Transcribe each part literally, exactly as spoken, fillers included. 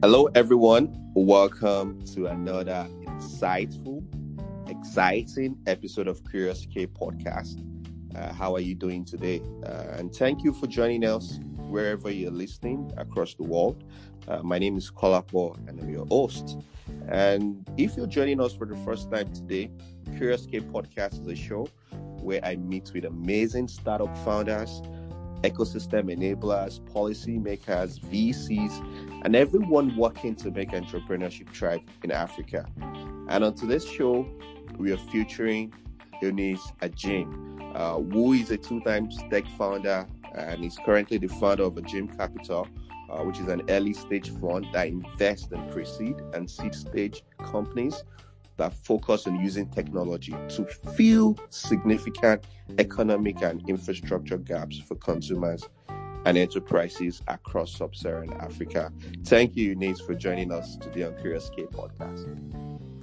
Hello, everyone. Welcome to another insightful, exciting episode of Curious K Podcast. Uh, how are you doing today? Uh, and thank you for joining us wherever you're listening across the world. Uh, my name is Kolapo, and I'm your host. And if you're joining us for the first time today, Curious K Podcast is a show where I meet with amazing startup founders, ecosystem enablers, policy makers, V Cs, and everyone working to make entrepreneurship thrive in Africa. And on today's show, we are featuring Eunice Ajim, uh, who is a two-time tech founder and is currently the founder of Ajim Capital, uh, which is an early-stage fund that invests in pre-seed and seed-stage companies that focus on using technology to fill significant economic and infrastructure gaps for consumers and enterprises across sub-Saharan Africa. Thank you, Eunice, for joining us today on Curious K Podcast.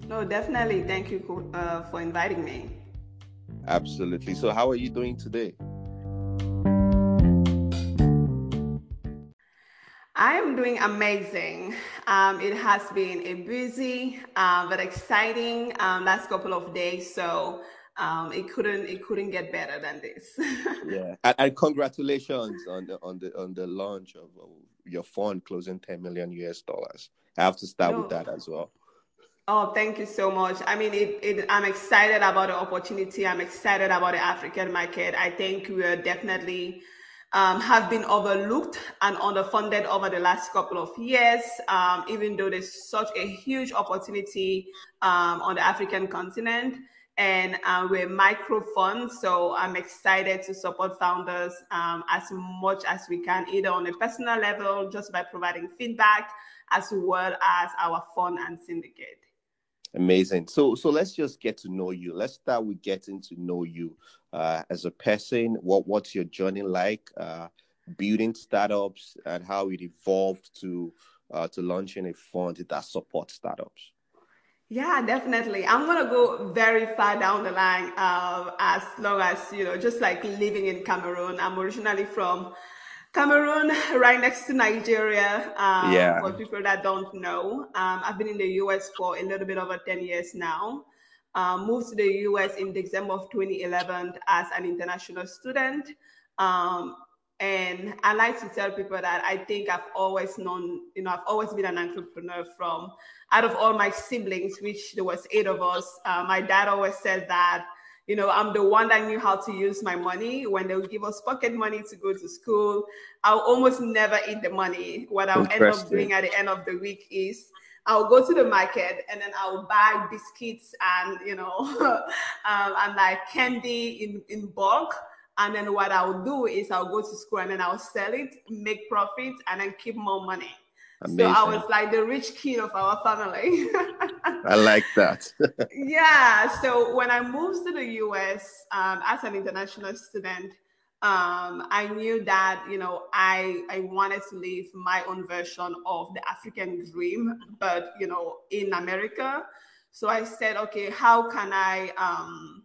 No, oh, definitely. Thank you uh, for inviting me. Absolutely. So how are you doing today? I am doing amazing. Um, it has been a busy uh, but exciting um, last couple of days. So um, it couldn't it couldn't get better than this. Yeah, and, and congratulations on the on the on the launch of your fund closing ten million U S dollars. I have to start no. with that as well. Oh, thank you so much. I mean, it, it, I'm excited about the opportunity. I'm excited about the African market. I think we are definitely. Um, have been overlooked and underfunded over the last couple of years, um, even though there's such a huge opportunity um, on the African continent. And uh, we're micro fund, so I'm excited to support founders um, as much as we can, either on a personal level, just by providing feedback, as well as our fund and syndicate. Amazing. So so let's just get to know you. Let's start with getting to know you uh, as a person. What What's your journey like, uh, building startups, and how it evolved to uh, to launching a fund that supports startups? Yeah, definitely. I'm going to go very far down the line uh, as long as, you know, just like living in Cameroon. I'm originally from Cameroon, right next to Nigeria, um, yeah. for people that don't know. Um, I've been in the U S for a little bit over ten years now. Um, moved to the U S in December of twenty eleven as an international student. Um, and I like to tell people that I think I've always known, you know, I've always been an entrepreneur from, out of all my siblings, which there was eight of us, uh, my dad always said that, you know, I'm the one that knew how to use my money. When they would give us pocket money to go to school, I'll almost never eat the money. What I'll end up doing at the end of the week is I'll go to the market and then I'll buy biscuits and, you know, um, and like candy in, in bulk. And then what I'll do is I'll go to school and then I'll sell it, make profit, and then keep more money. Amazing. So I was like the rich kid of our family. I like that. Yeah. So when I moved to the U S um, as an international student, um, I knew that, you know, I I wanted to live my own version of the African dream, but, you know, in America. So I said, okay, how can I, um,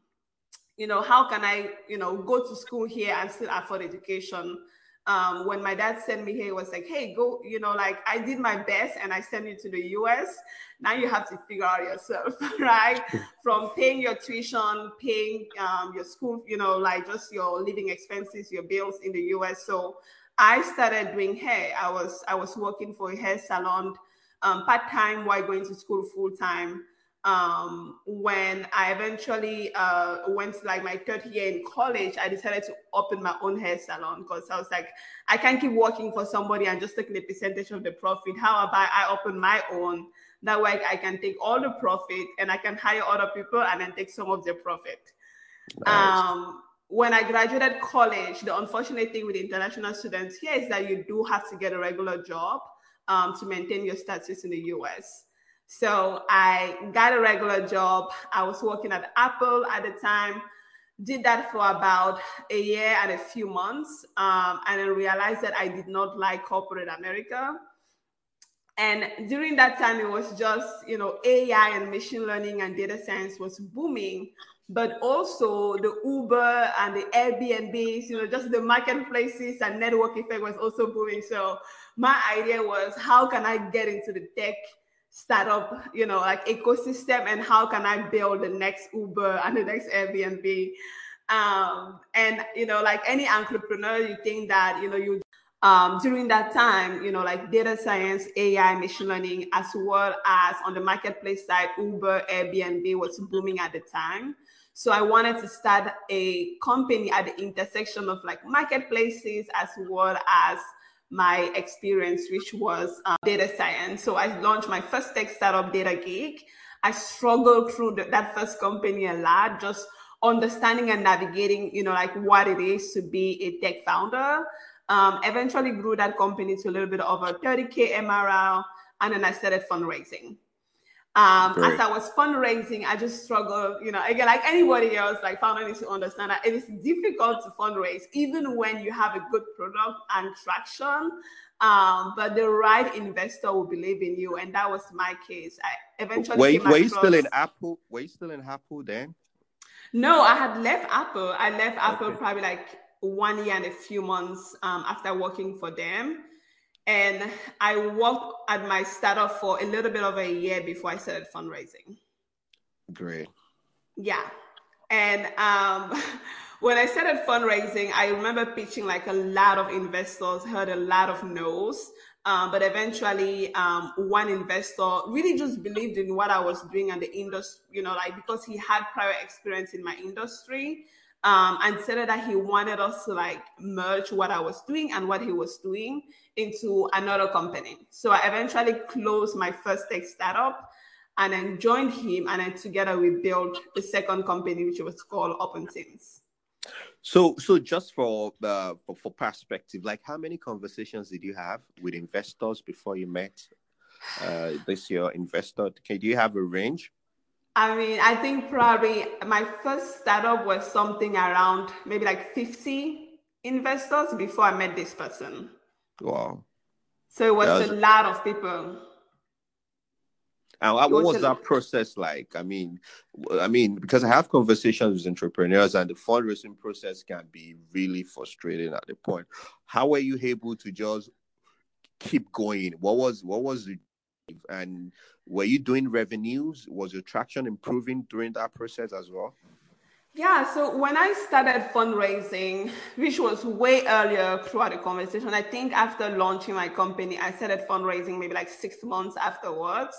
you know, how can I, you know, go to school here and still afford education? Um, when my dad sent me here, he was like, hey, go, you know, like I did my best and I sent you to the U S. Now you have to figure out yourself, right? From paying your tuition, paying um, your school, you know, like just your living expenses, your bills in the U S. So I started doing hair. I was, I was working for a hair salon um, part-time while going to school full-time. Um, when I eventually uh, went to like my third year in college, I decided to open my own hair salon because I was like, I can't keep working for somebody and just taking a percentage of the profit. How about I open my own? That way I can take all the profit and I can hire other people and then take some of their profit. Nice. Um, when I graduated college, the unfortunate thing with international students here is that you do have to get a regular job um, to maintain your status in the U S. So I got a regular job. I was working at Apple at the time, did that for about a year and a few months, um, and then realized that I did not like corporate America. And during that time, it was just, you know, A I and machine learning and data science was booming, but also the Uber and the Airbnbs, you know, just the marketplaces and network effect was also booming. So my idea was, how can I get into the tech startup, you know, like ecosystem, and how can I build the next Uber and the next Airbnb? Um, and, you know, like any entrepreneur, you think that, you know, you um, during that time, you know, like data science, A I, machine learning, as well as on the marketplace side, Uber, Airbnb was booming at the time. So I wanted to start a company at the intersection of like marketplaces as well as my experience, which was um, data science. So I launched my first tech startup, Data Geek. I struggled through the, that first company a lot, just understanding and navigating, you know, like what it is to be a tech founder. Um, eventually grew that company to a little bit over thirty K M R R, and then I started fundraising. Um, right. As I was fundraising, I just struggled, you know, again, like anybody else, like founder needs to understand that it is difficult to fundraise, even when you have a good product and traction, um, but the right investor will believe in you. And that was my case. I eventually Were, came were across... you still in Apple? Were you still in Apple then? No, I had left Apple. I left Apple okay. probably like one year and a few months um, after working for them. And I worked at my startup for a little bit over a year before I started fundraising. Great. Yeah. And um, when I started fundraising, I remember pitching like a lot of investors, heard a lot of no's. Um, but eventually, um, one investor really just believed in what I was doing and the industry, you know, like because he had prior experience in my industry, um, and said that he wanted us to like merge what I was doing and what he was doing into another company. So I eventually closed my first tech startup and then joined him. And then together we built the second company, which was called OpenThings. So, so just for, uh, for for perspective, like how many conversations did you have with investors before you met uh, this your investor? Can, do you have a range? I mean, I think probably my first startup was something around maybe like fifty investors before I met this person. Wow! So it was, was... a lot of people. And what was that process like? I mean, I mean, because I have conversations with entrepreneurs and the fundraising process can be really frustrating at the point. How were you able to just keep going? What was, what was the, and were you doing revenues? Was your traction improving during that process as well? Yeah. So when I started fundraising, which was way earlier throughout the conversation, I think after launching my company, I started fundraising maybe like six months afterwards.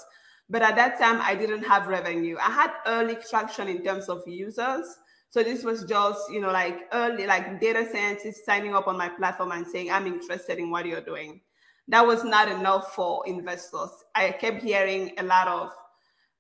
But at that time, I didn't have revenue. I had early traction in terms of users. So this was just, you know, like early, like data scientists signing up on my platform and saying, I'm interested in what you're doing. That was not enough for investors. I kept hearing a lot of,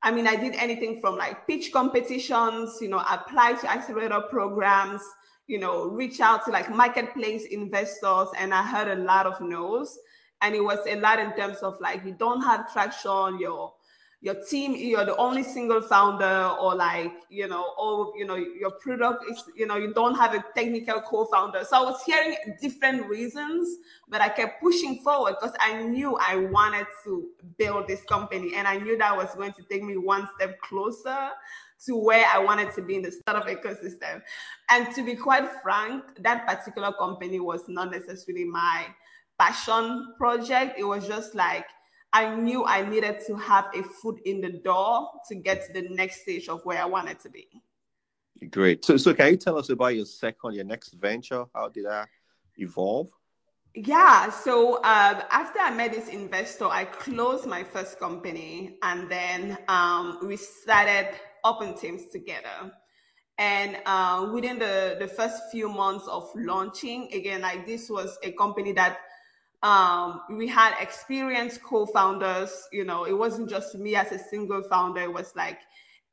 I mean, I did anything from like pitch competitions, you know, apply to accelerator programs, you know, reach out to like marketplace investors. And I heard a lot of no's. And it was a lot in terms of like, you don't have traction, you're, your team, you're the only single founder, or like, you know, oh, you know, your product is, you know, you don't have a technical co-founder. So I was hearing different reasons, but I kept pushing forward because I knew I wanted to build this company. And I knew that was going to take me one step closer to where I wanted to be in the startup ecosystem. And to be quite frank, that particular company was not necessarily my passion project. It was just like, I knew I needed to have a foot in the door to get to the next stage of where I wanted to be. Great. So, so can you tell us about your second, your next venture? How did that evolve? Yeah. So uh, after I met this investor, I closed my first company, and then um, we started OpenThings together. And uh, within the, the first few months of launching, again, like this was a company that Um, we had experienced co-founders, you know, it wasn't just me as a single founder, it was like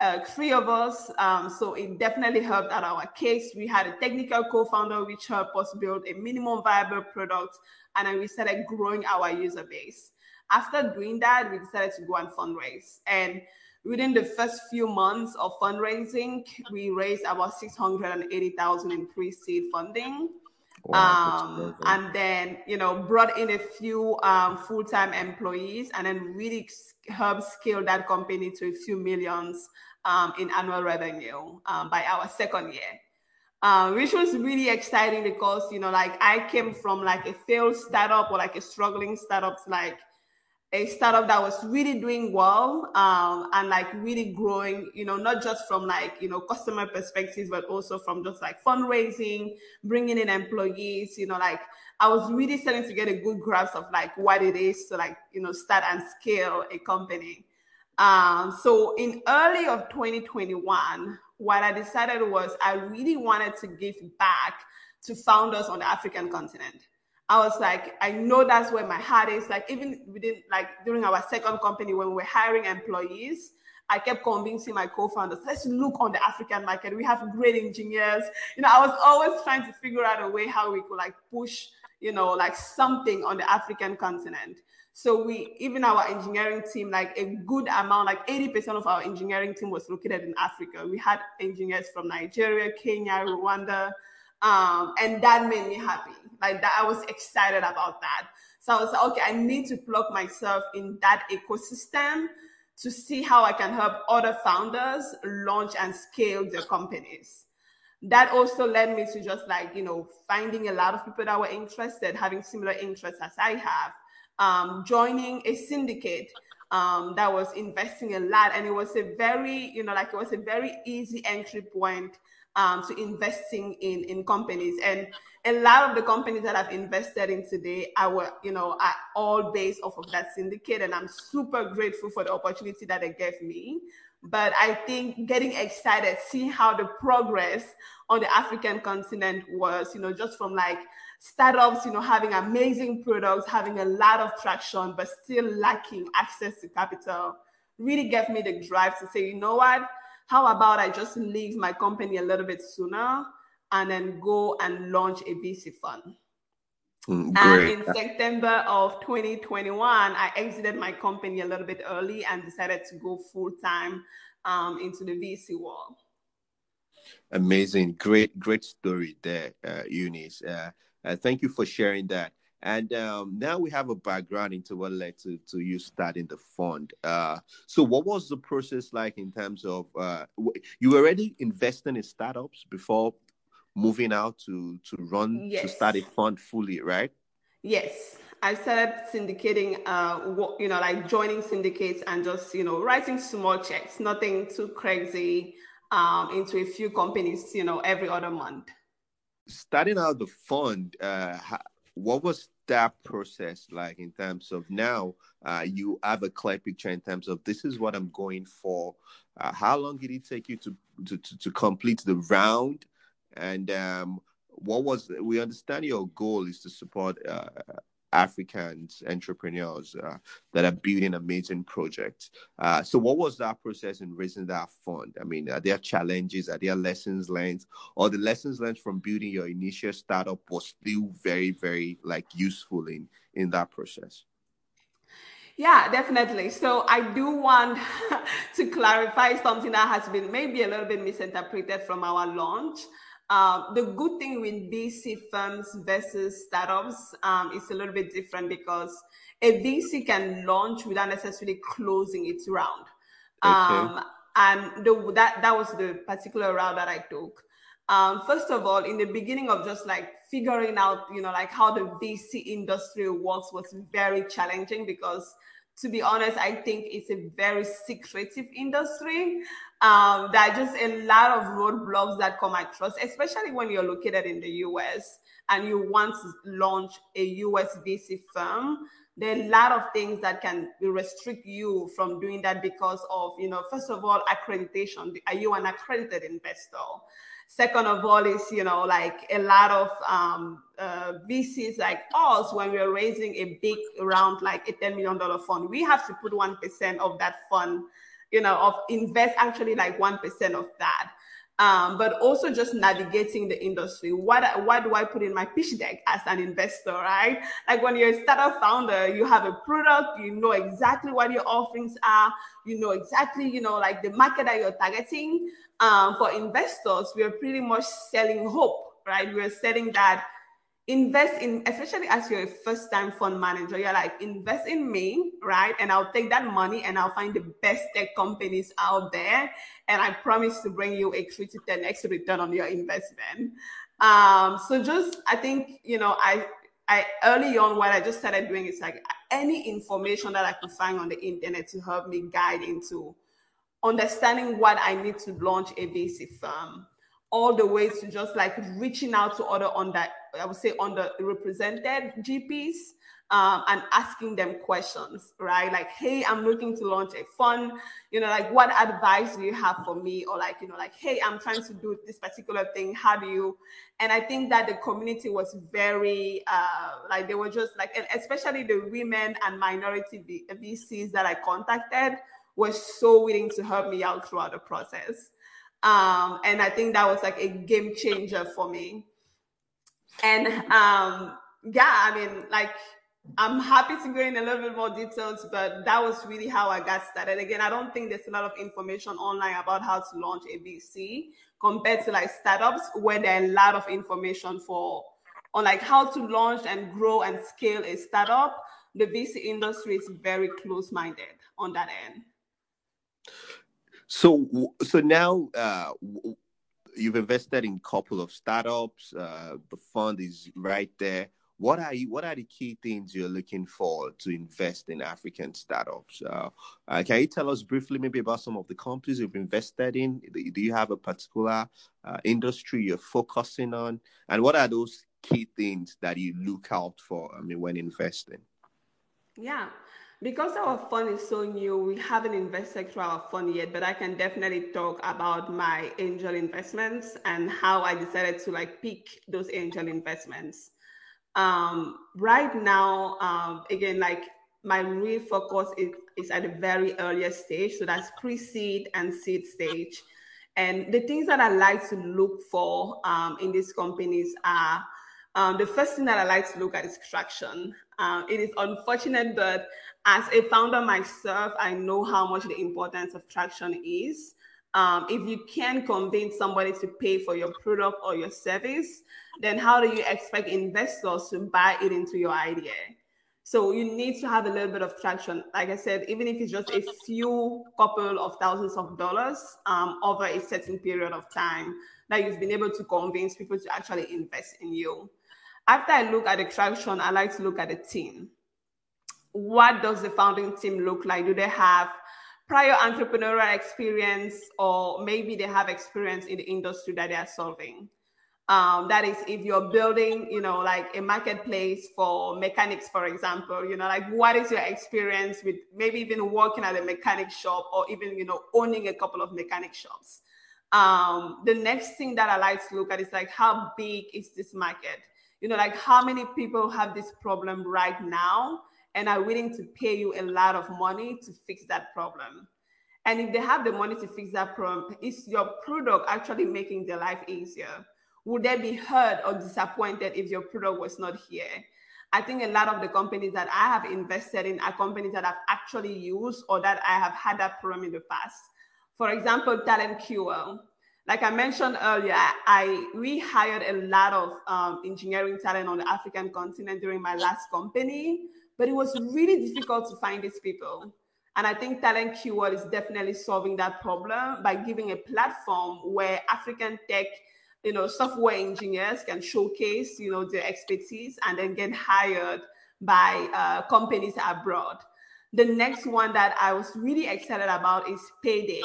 uh, three of us. Um, so it definitely helped at our case. We had a technical co-founder, which helped us build a minimum viable product. And then we started growing our user base. After doing that, we decided to go and fundraise. And within the first few months of fundraising, we raised about six hundred eighty thousand dollars in pre-seed funding. Wow, um, and then, you know, brought in a few um, full-time employees and then really helped scale that company to a few millions um, in annual revenue um, by our second year, uh, which was really exciting because, you know, like I came from like a failed startup or like a struggling startup, like a startup that was really doing well um, and like really growing, you know, not just from like, you know, customer perspectives, but also from just like fundraising, bringing in employees, you know, like I was really starting to get a good grasp of like what it is to like, you know, start and scale a company. Um, so in early of twenty twenty-one, what I decided was I really wanted to give back to founders on the African continent. I was like, I know that's where my heart is. Like even within, like during our second company, when we were hiring employees, I kept convincing my co-founders, let's look on the African market. We have great engineers. You know, I was always trying to figure out a way how we could like push, you know, like something on the African continent. So we, even our engineering team, like a good amount, like eighty percent of our engineering team was located in Africa. We had engineers from Nigeria, Kenya, Rwanda, um, and that made me happy. Like that, I was excited about that. So I was like, okay, I need to plug myself in that ecosystem to see how I can help other founders launch and scale their companies. That also led me to just like, you know, finding a lot of people that were interested, having similar interests as I have, um, joining a syndicate um, that was investing a lot. And it was a very, you know, like it was a very easy entry point Um, to investing in, in companies. And a lot of the companies that I've invested in today are, you know, are all based off of that syndicate. And I'm super grateful for the opportunity that they gave me. But I think getting excited, seeing how the progress on the African continent was, you know, just from like startups, you know, having amazing products, having a lot of traction, but still lacking access to capital, really gave me the drive to say, you know what? How about I just leave my company a little bit sooner and then go and launch a V C fund? Mm, and in September of twenty twenty-one, I exited my company a little bit early and decided to go full time um, into the V C world. Amazing. Great, great story there, uh, Eunice. Uh, uh, thank you for sharing that. And um, now we have a background into what led to, to you starting the fund. Uh, so what was the process like in terms of, uh, you were already investing in startups before moving out to, to run, yes. to start a fund fully, right? Yes. I started syndicating, uh, you know, like joining syndicates and just, you know, writing small checks, nothing too crazy, um, into a few companies, you know, every other month. Starting out the fund, uh, what was that process like in terms of now uh, you have a clear picture in terms of this is what I'm going for? Uh, how long did it take you to, to, to, to complete the round? And um, what was, we understand your goal is to support uh, African entrepreneurs uh, that are building amazing projects. Uh, so what was that process in raising that fund? I mean, are there challenges? Are there lessons learned? Or the lessons learned from building your initial startup was still very, very like useful in, in that process? Yeah, definitely. So I do want to clarify something that has been maybe a little bit misinterpreted from our launch. Uh, the good thing with V C firms versus startups um, is a little bit different because a V C can launch without necessarily closing its round. Okay. Um, and the, that, that was the particular route that I took. Um, first of all, in the beginning of just like figuring out, you know, like how the V C industry works was very challenging because, to be honest, I think it's a very secretive industry. Um, there are just a lot of roadblocks that come across, especially when you're located in the U S and you want to launch a U S V C firm. There are a lot of things that can restrict you from doing that because of, you know, first of all, accreditation. Are you an accredited investor? Second of all is, you know, like a lot of um, uh, V Cs like us, when we're raising a big round, like a ten million dollars fund, we have to put one percent of that fund, you know, of invest actually like one percent of that. Um, but also just navigating the industry. What, what do I put in my pitch deck as an investor, right? Like when you're a startup founder, you have a product, you know exactly what your offerings are, you know exactly, you know, like the market that you're targeting. Um, for investors, we're pretty much selling hope, right? We're selling that invest in, especially as you're a first time fund manager, you're like, invest in me, right? And I'll take that money and I'll find the best tech companies out there. And I promise to bring you a three to ten x return on your investment. Um, so just, I think, you know, I, I early on what I just started doing is like any information that I could find on the internet to help me guide into understanding what I need to launch a V C firm, all the way to just like reaching out to other under, I would say underrepresented G Ps um, and asking them questions, right? Like, hey, I'm looking to launch a fund, you know, like what advice do you have for me? Or like, you know, like, hey, I'm trying to do this particular thing. How do you? And I think that the community was very, uh, like they were just like, and especially the women and minority V Cs that I contacted were so willing to help me out throughout the process. Um, and I think that was like a game changer for me. And um, yeah, I mean, like, I'm happy to go in a little bit more details, but that was really how I got started. Again, I don't think there's a lot of information online about how to launch a V C compared to like startups, where there are a lot of information for on like how to launch and grow and scale a startup. The V C industry is very close-minded on that end. So, so now uh, you've invested in a couple of startups. Uh, the fund is right there. What are you? What are the key things you're looking for to invest in African startups? Uh, uh, can you tell us briefly, maybe, about some of the companies you've invested in? Do you have a particular uh, industry you're focusing on, and what are those key things that you look out for? I mean, when investing. Yeah. Because our fund is so new, we haven't invested through our fund yet, but I can definitely talk about my angel investments and how I decided to like pick those angel investments. Um, right now, um, again, like my real focus is, is at a very earliest stage. So that's pre-seed and seed stage. And the things that I like to look for um, in these companies are, um, the first thing that I like to look at is traction. Uh, it is unfortunate, but as a founder myself, I know how much the importance of traction is. Um, if you can convince somebody to pay for your product or your service, then how do you expect investors to buy it into your idea? So you need to have a little bit of traction. Like I said, even if it's just a few couple of thousands of dollars um, over a certain period of time, that you've been able to convince people to actually invest in you. After I look at the traction, I like to look at the team. What does the founding team look like? Do they have prior entrepreneurial experience, or maybe they have experience in the industry that they are solving? Um, that is, if you're building, you know, like a marketplace for mechanics, for example, you know, like what is your experience with maybe even working at a mechanic shop, or even, you know, owning a couple of mechanic shops? Um, the next thing that I like to look at is like, how big is this market? You know, like how many people have this problem right now and are willing to pay you a lot of money to fix that problem? And if they have the money to fix that problem, is your product actually making their life easier? Would they be hurt or disappointed if your product was not here? I think a lot of the companies that I have invested in are companies that I've actually used or that I have had that problem in the past. For example, TalentQL. Like I mentioned earlier, I we hired a lot of um, engineering talent on the African continent during my last company, but it was really difficult to find these people. And I think TalentQL is definitely solving that problem by giving a platform where African tech, you know, software engineers can showcase, you know, their expertise and then get hired by uh, companies abroad. The next one that I was really excited about is Payday.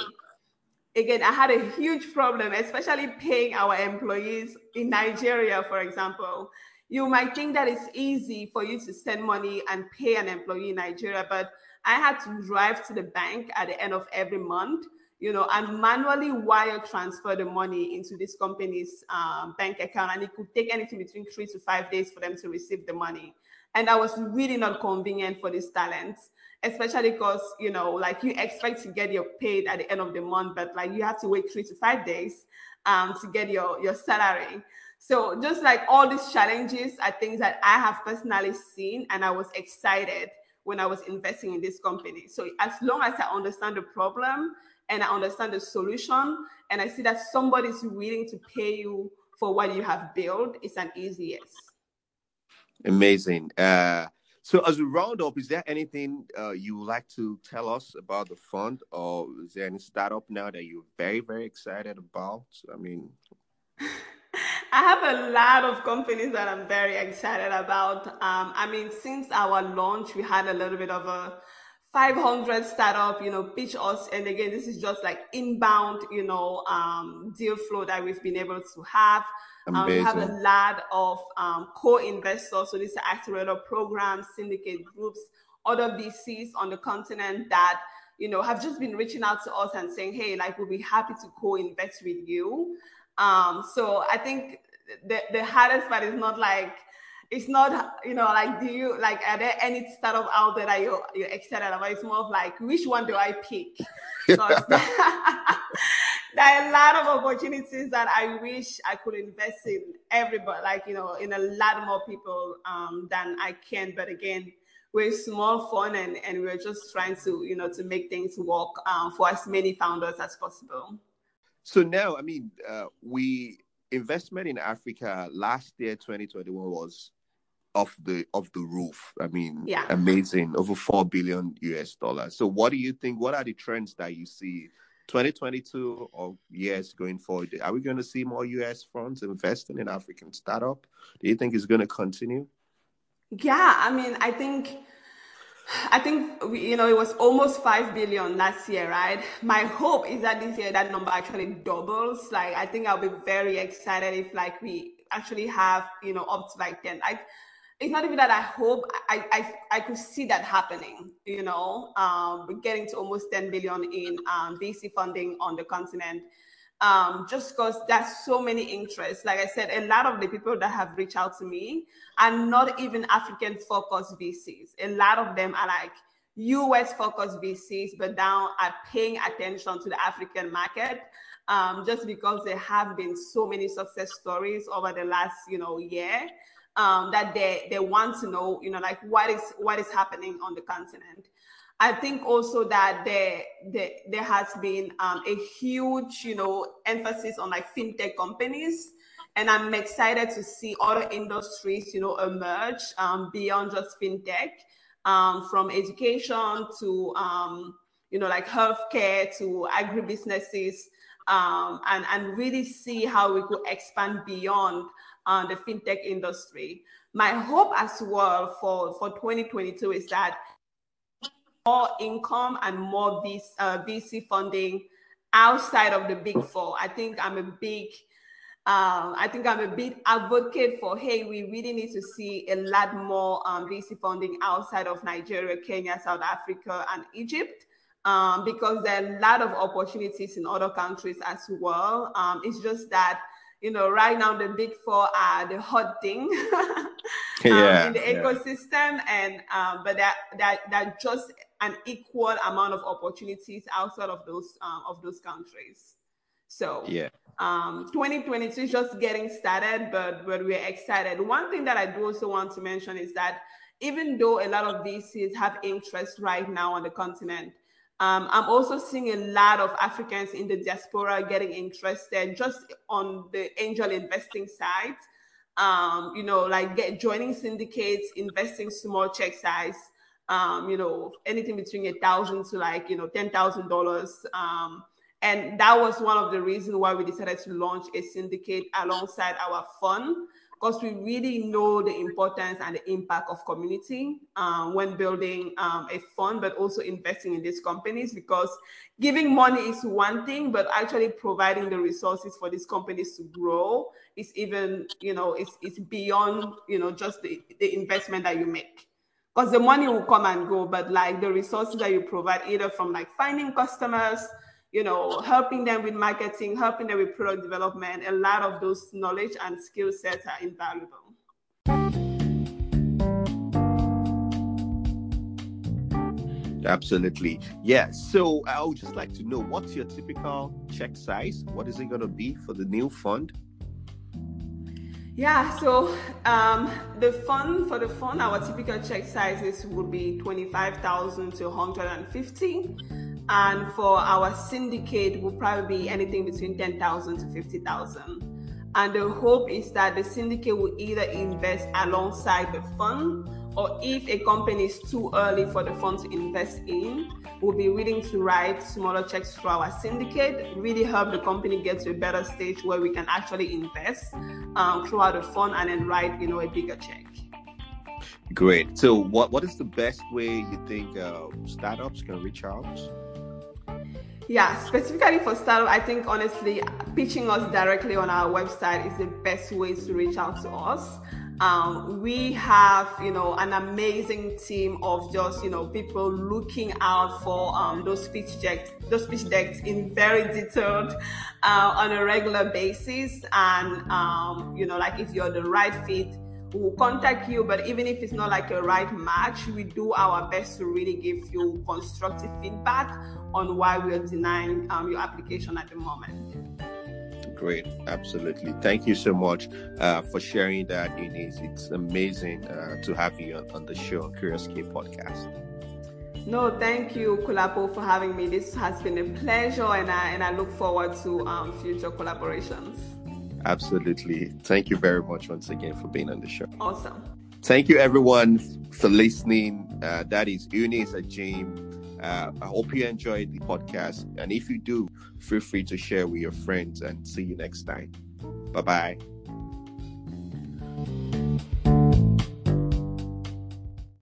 Again, I had a huge problem, especially paying our employees in Nigeria, for example. You might think that it's easy for you to send money and pay an employee in Nigeria, but I had to drive to the bank at the end of every month, you know, and manually wire transfer the money into this company's um, bank account. And it could take anything between three to five days for them to receive the money. And that was really not convenient for these talents, especially because, you know, like you expect to get your paid at the end of the month, but like you have to wait three to five days um, to get your, your salary. So just like all these challenges are things that I have personally seen, and I was excited when I was investing in this company. So as long as I understand the problem and I understand the solution, and I see that somebody's willing to pay you for what you have built, it's an easy yes. Amazing. Uh, so as we round up, is there anything uh, you would like to tell us about the fund, or is there any startup now that you're very, very excited about? I mean... I have a lot of companies that I'm very excited about. Um, I mean, since our launch, we had a little bit of a five hundred startup, you know, pitch us. And again, this is just like inbound, you know, um, deal flow that we've been able to have. Um, we have a lot of um, co-investors. So these are accelerator programs, syndicate groups, other V Cs on the continent that, you know, have just been reaching out to us and saying, hey, like, we'll be happy to co-invest with you. Um, so I think the, the hardest part is not like, it's not, you know, like, do you, like, are there any startup out there that you're, you're excited about? It's more of like, which one do I pick? Because there are a lot of opportunities that I wish I could invest in everybody, like, you know, in a lot more people um, than I can. But again, we're small fund and, and we're just trying to, you know, to make things work um, for as many founders as possible. So now, I mean, uh, we investment in Africa last year, twenty twenty-one, was off the off the roof. I mean, yeah. Amazing, over four billion U S dollars. So what do you think? What are the trends that you see twenty twenty-two or years going forward? Are we going to see more U S funds investing in African startup? Do you think it's going to continue? Yeah, I mean, I think... I think, we, you know, it was almost five billion last year, right? My hope is that this year that number actually doubles. Like, I think I'll be very excited if, like, we actually have, you know, up to, like, ten. I, it's not even that I hope. I, I, I could see that happening, you know, um, we're getting to almost ten billion in um, V C funding on the continent. Um, just because there's so many interests. Like I said, a lot of the people that have reached out to me are not even African-focused V Cs. A lot of them are like U S-focused V Cs, but now are paying attention to the African market um, just because there have been so many success stories over the last, you know, year um, that they they want to know, you know, like what is what is happening on the continent. I think also that there, there, there has been um, a huge, you know, emphasis on like fintech companies. And I'm excited to see other industries, you know, emerge um, beyond just fintech, um, from education to, um, you know, like healthcare to agribusinesses, um, and, and really see how we could expand beyond uh, the fintech industry. My hope as well for, for twenty twenty-two is that more income and more V C, uh, V C funding outside of the big four. I think I'm a big, um, I think I'm a big advocate for, hey, we really need to see a lot more um, V C funding outside of Nigeria, Kenya, South Africa, and Egypt, um, because there are a lot of opportunities in other countries as well. Um, it's just that, you know, right now the big four are the hot thing um, yeah, in the ecosystem, yeah. and um, but that that that just an equal amount of opportunities outside of those um, of those countries. So yeah, um, twenty twenty-two is just getting started, but but we're excited. One thing that I do also want to mention is that even though a lot of V Cs have interest right now on the continent, Um, I'm also seeing a lot of Africans in the diaspora getting interested just on the angel investing side, um, you know, like get, joining syndicates, investing small check size, um, you know, anything between a thousand to like, you know, ten thousand dollars. Um, and that was one of the reasons why we decided to launch a syndicate alongside our fund, because we really know the importance and the impact of community um, when building um, a fund, but also investing in these companies, because giving money is one thing, but actually providing the resources for these companies to grow is even, you know, it's, it's beyond, you know, just the, the investment that you make. Because the money will come and go, but like the resources that you provide, either from like finding customers, you know, helping them with marketing, helping them with product development, a lot of those knowledge and skill sets are invaluable. Absolutely. Yeah. So I would just like to know, what's your typical check size? What is it going to be for the new fund? Yeah. So um, the fund, for the fund, our typical check sizes would be twenty-five thousand to one hundred fifty. And for our syndicate will probably be anything between ten thousand to fifty thousand. And the hope is that the syndicate will either invest alongside the fund, or if a company is too early for the fund to invest in, we'll be willing to write smaller checks through our syndicate, really help the company get to a better stage where we can actually invest um, throughout the fund and then write, you know, a bigger check. Great. So what, what is the best way you think uh, startups can reach out? Yeah, specifically for startup, I think honestly, pitching us directly on our website is the best way to reach out to us. Um, we have, you know, an amazing team of just, you know, people looking out for um, those pitch decks, those pitch decks in very detailed uh, on a regular basis. And, um, you know, like if you're the right fit, we'll contact you, but even if it's not like a right match, we do our best to really give you constructive feedback on why we are denying um, your application at the moment. Great, absolutely. Thank you so much uh, for sharing that, Eunice. It's amazing uh, to have you on, on the show, Curious K Podcast. No, thank you, Kolapo, for having me. This has been a pleasure, and I, and I look forward to um, future collaborations. Absolutely. Thank you very much once again for being on the show. Awesome. Thank you, everyone, for listening. Uh, that is Eunice Ajim. Uh, I hope you enjoyed the podcast. And if you do, feel free to share with your friends, and see you next time. Bye-bye.